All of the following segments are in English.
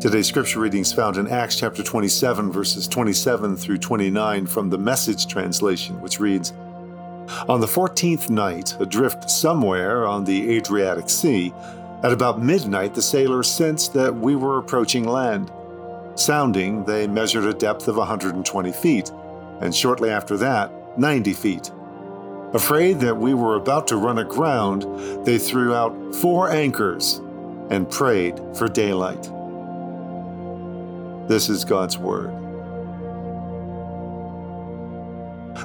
Today's scripture readings found in Acts chapter 27, verses 27 through 29 from the Message translation, which reads, "On the 14th night, adrift somewhere on the Adriatic Sea, at about midnight, the sailors sensed that we were approaching land. Sounding, they measured a depth of 120 feet, and shortly after that, 90 feet. Afraid that we were about to run aground, they threw out 4 anchors and prayed for daylight." This is God's Word.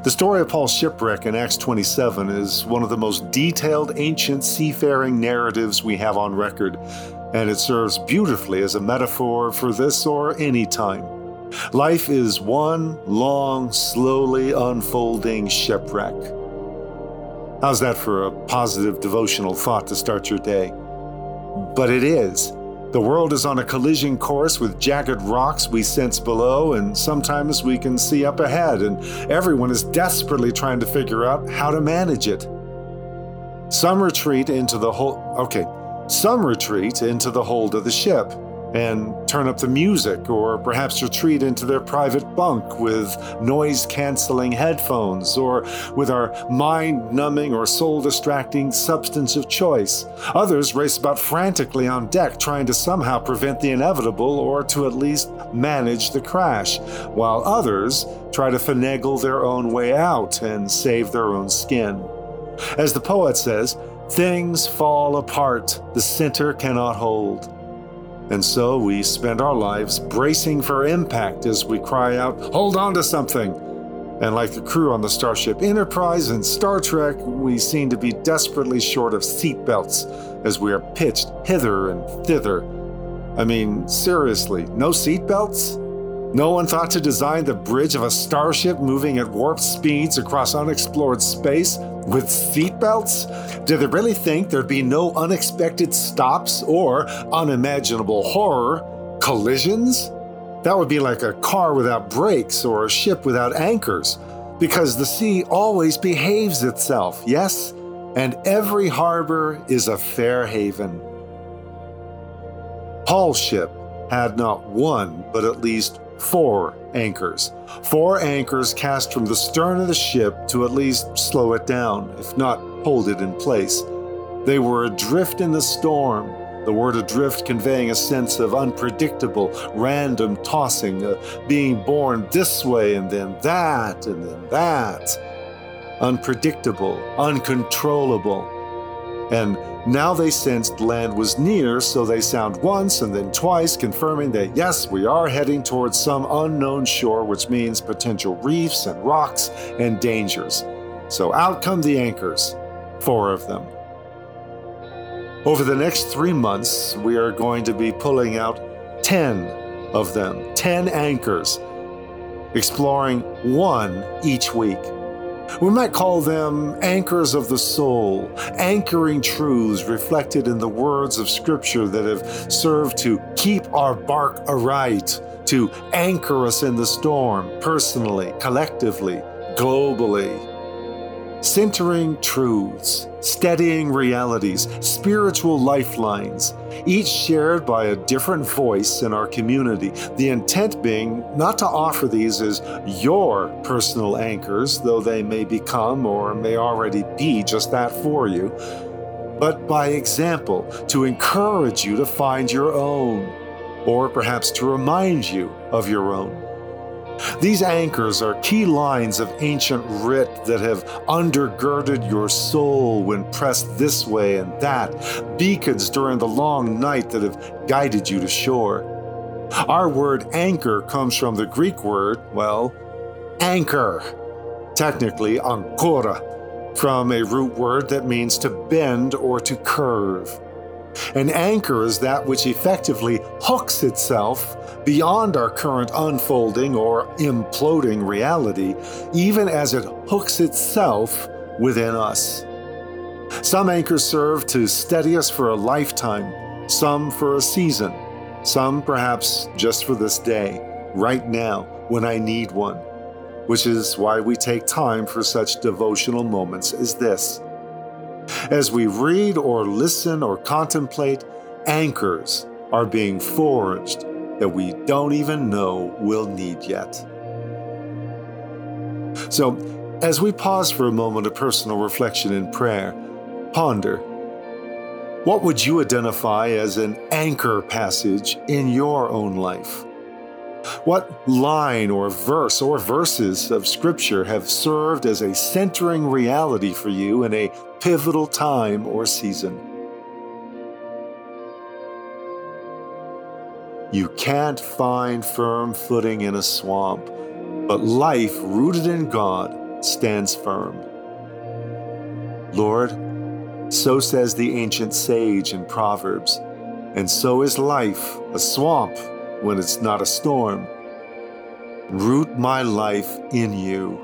The story of Paul's shipwreck in Acts 27 is one of the most detailed ancient seafaring narratives we have on record, and it serves beautifully as a metaphor for this or any time. Life is one long, slowly unfolding shipwreck. How's that for a positive devotional thought to start your day? But it is. The world is on a collision course with jagged rocks we sense below, and sometimes we can see up ahead, and everyone is desperately trying to figure out how to manage it. Some retreat into the hold of the ship and turn up the music, or perhaps retreat into their private bunk with noise-canceling headphones, or with our mind-numbing or soul-distracting substance of choice. Others race about frantically on deck, trying to somehow prevent the inevitable, or to at least manage the crash, while others try to finagle their own way out and save their own skin. As the poet says, "Things fall apart, the center cannot hold." And so we spend our lives bracing for impact as we cry out, "Hold on to something!" And like the crew on the Starship Enterprise and Star Trek, we seem to be desperately short of seatbelts as we are pitched hither and thither. I mean, seriously, no seatbelts? No one thought to design the bridge of a starship moving at warp speeds across unexplored space with seatbelts? Did they really think there'd be no unexpected stops or unimaginable horror collisions? That would be like a car without brakes or a ship without anchors, because the sea always behaves itself, yes? And every harbor is a fair haven. Paul's ship had not one, but at least 4 anchors. 4 anchors cast from the stern of the ship to at least slow it down, if not hold it in place. They were adrift in the storm, the word adrift conveying a sense of unpredictable, random tossing, being borne this way and then that. Unpredictable, uncontrollable. And now they sensed land was near, so they sound once and then twice, confirming that, yes, we are heading towards some unknown shore, which means potential reefs and rocks and dangers. So out come the anchors, 4 of them. Over the next 3 months, we are going to be pulling out 10 of them, 10 anchors, exploring 1 each week. We might call them anchors of the soul, anchoring truths reflected in the words of Scripture that have served to keep our bark aright, to anchor us in the storm, personally, collectively, globally. Centering truths, steadying realities, spiritual lifelines, each shared by a different voice in our community. The intent being not to offer these as your personal anchors, though they may become or may already be just that for you, but by example, to encourage you to find your own, or perhaps to remind you of your own. These anchors are key lines of ancient writ that have undergirded your soul when pressed this way and that, beacons during the long night that have guided you to shore. Our word anchor comes from the Greek word, well, anchor, technically ancora, from a root word that means to bend or to curve. An anchor is that which effectively hooks itself beyond our current unfolding or imploding reality, even as it hooks itself within us. Some anchors serve to steady us for a lifetime, some for a season, some perhaps just for this day, right now, when I need one, which is why we take time for such devotional moments as this. As we read or listen or contemplate, anchors are being forged that we don't even know we'll need yet. So, as we pause for a moment of personal reflection and prayer, ponder, what would you identify as an anchor passage in your own life? What line or verse or verses of Scripture have served as a centering reality for you in a pivotal time or season? You can't find firm footing in a swamp, but life rooted in God stands firm. Lord, so says the ancient sage in Proverbs, and so is life, a swamp when it's not a storm. Root my life in you,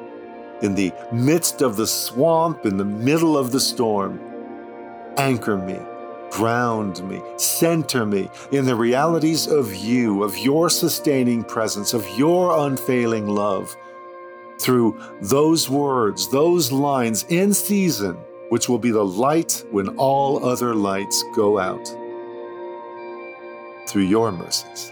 in the midst of the swamp, in the middle of the storm. Anchor me, ground me, center me in the realities of you, of your sustaining presence, of your unfailing love. Through those words, those lines in season, which will be the light when all other lights go out. Through your mercies.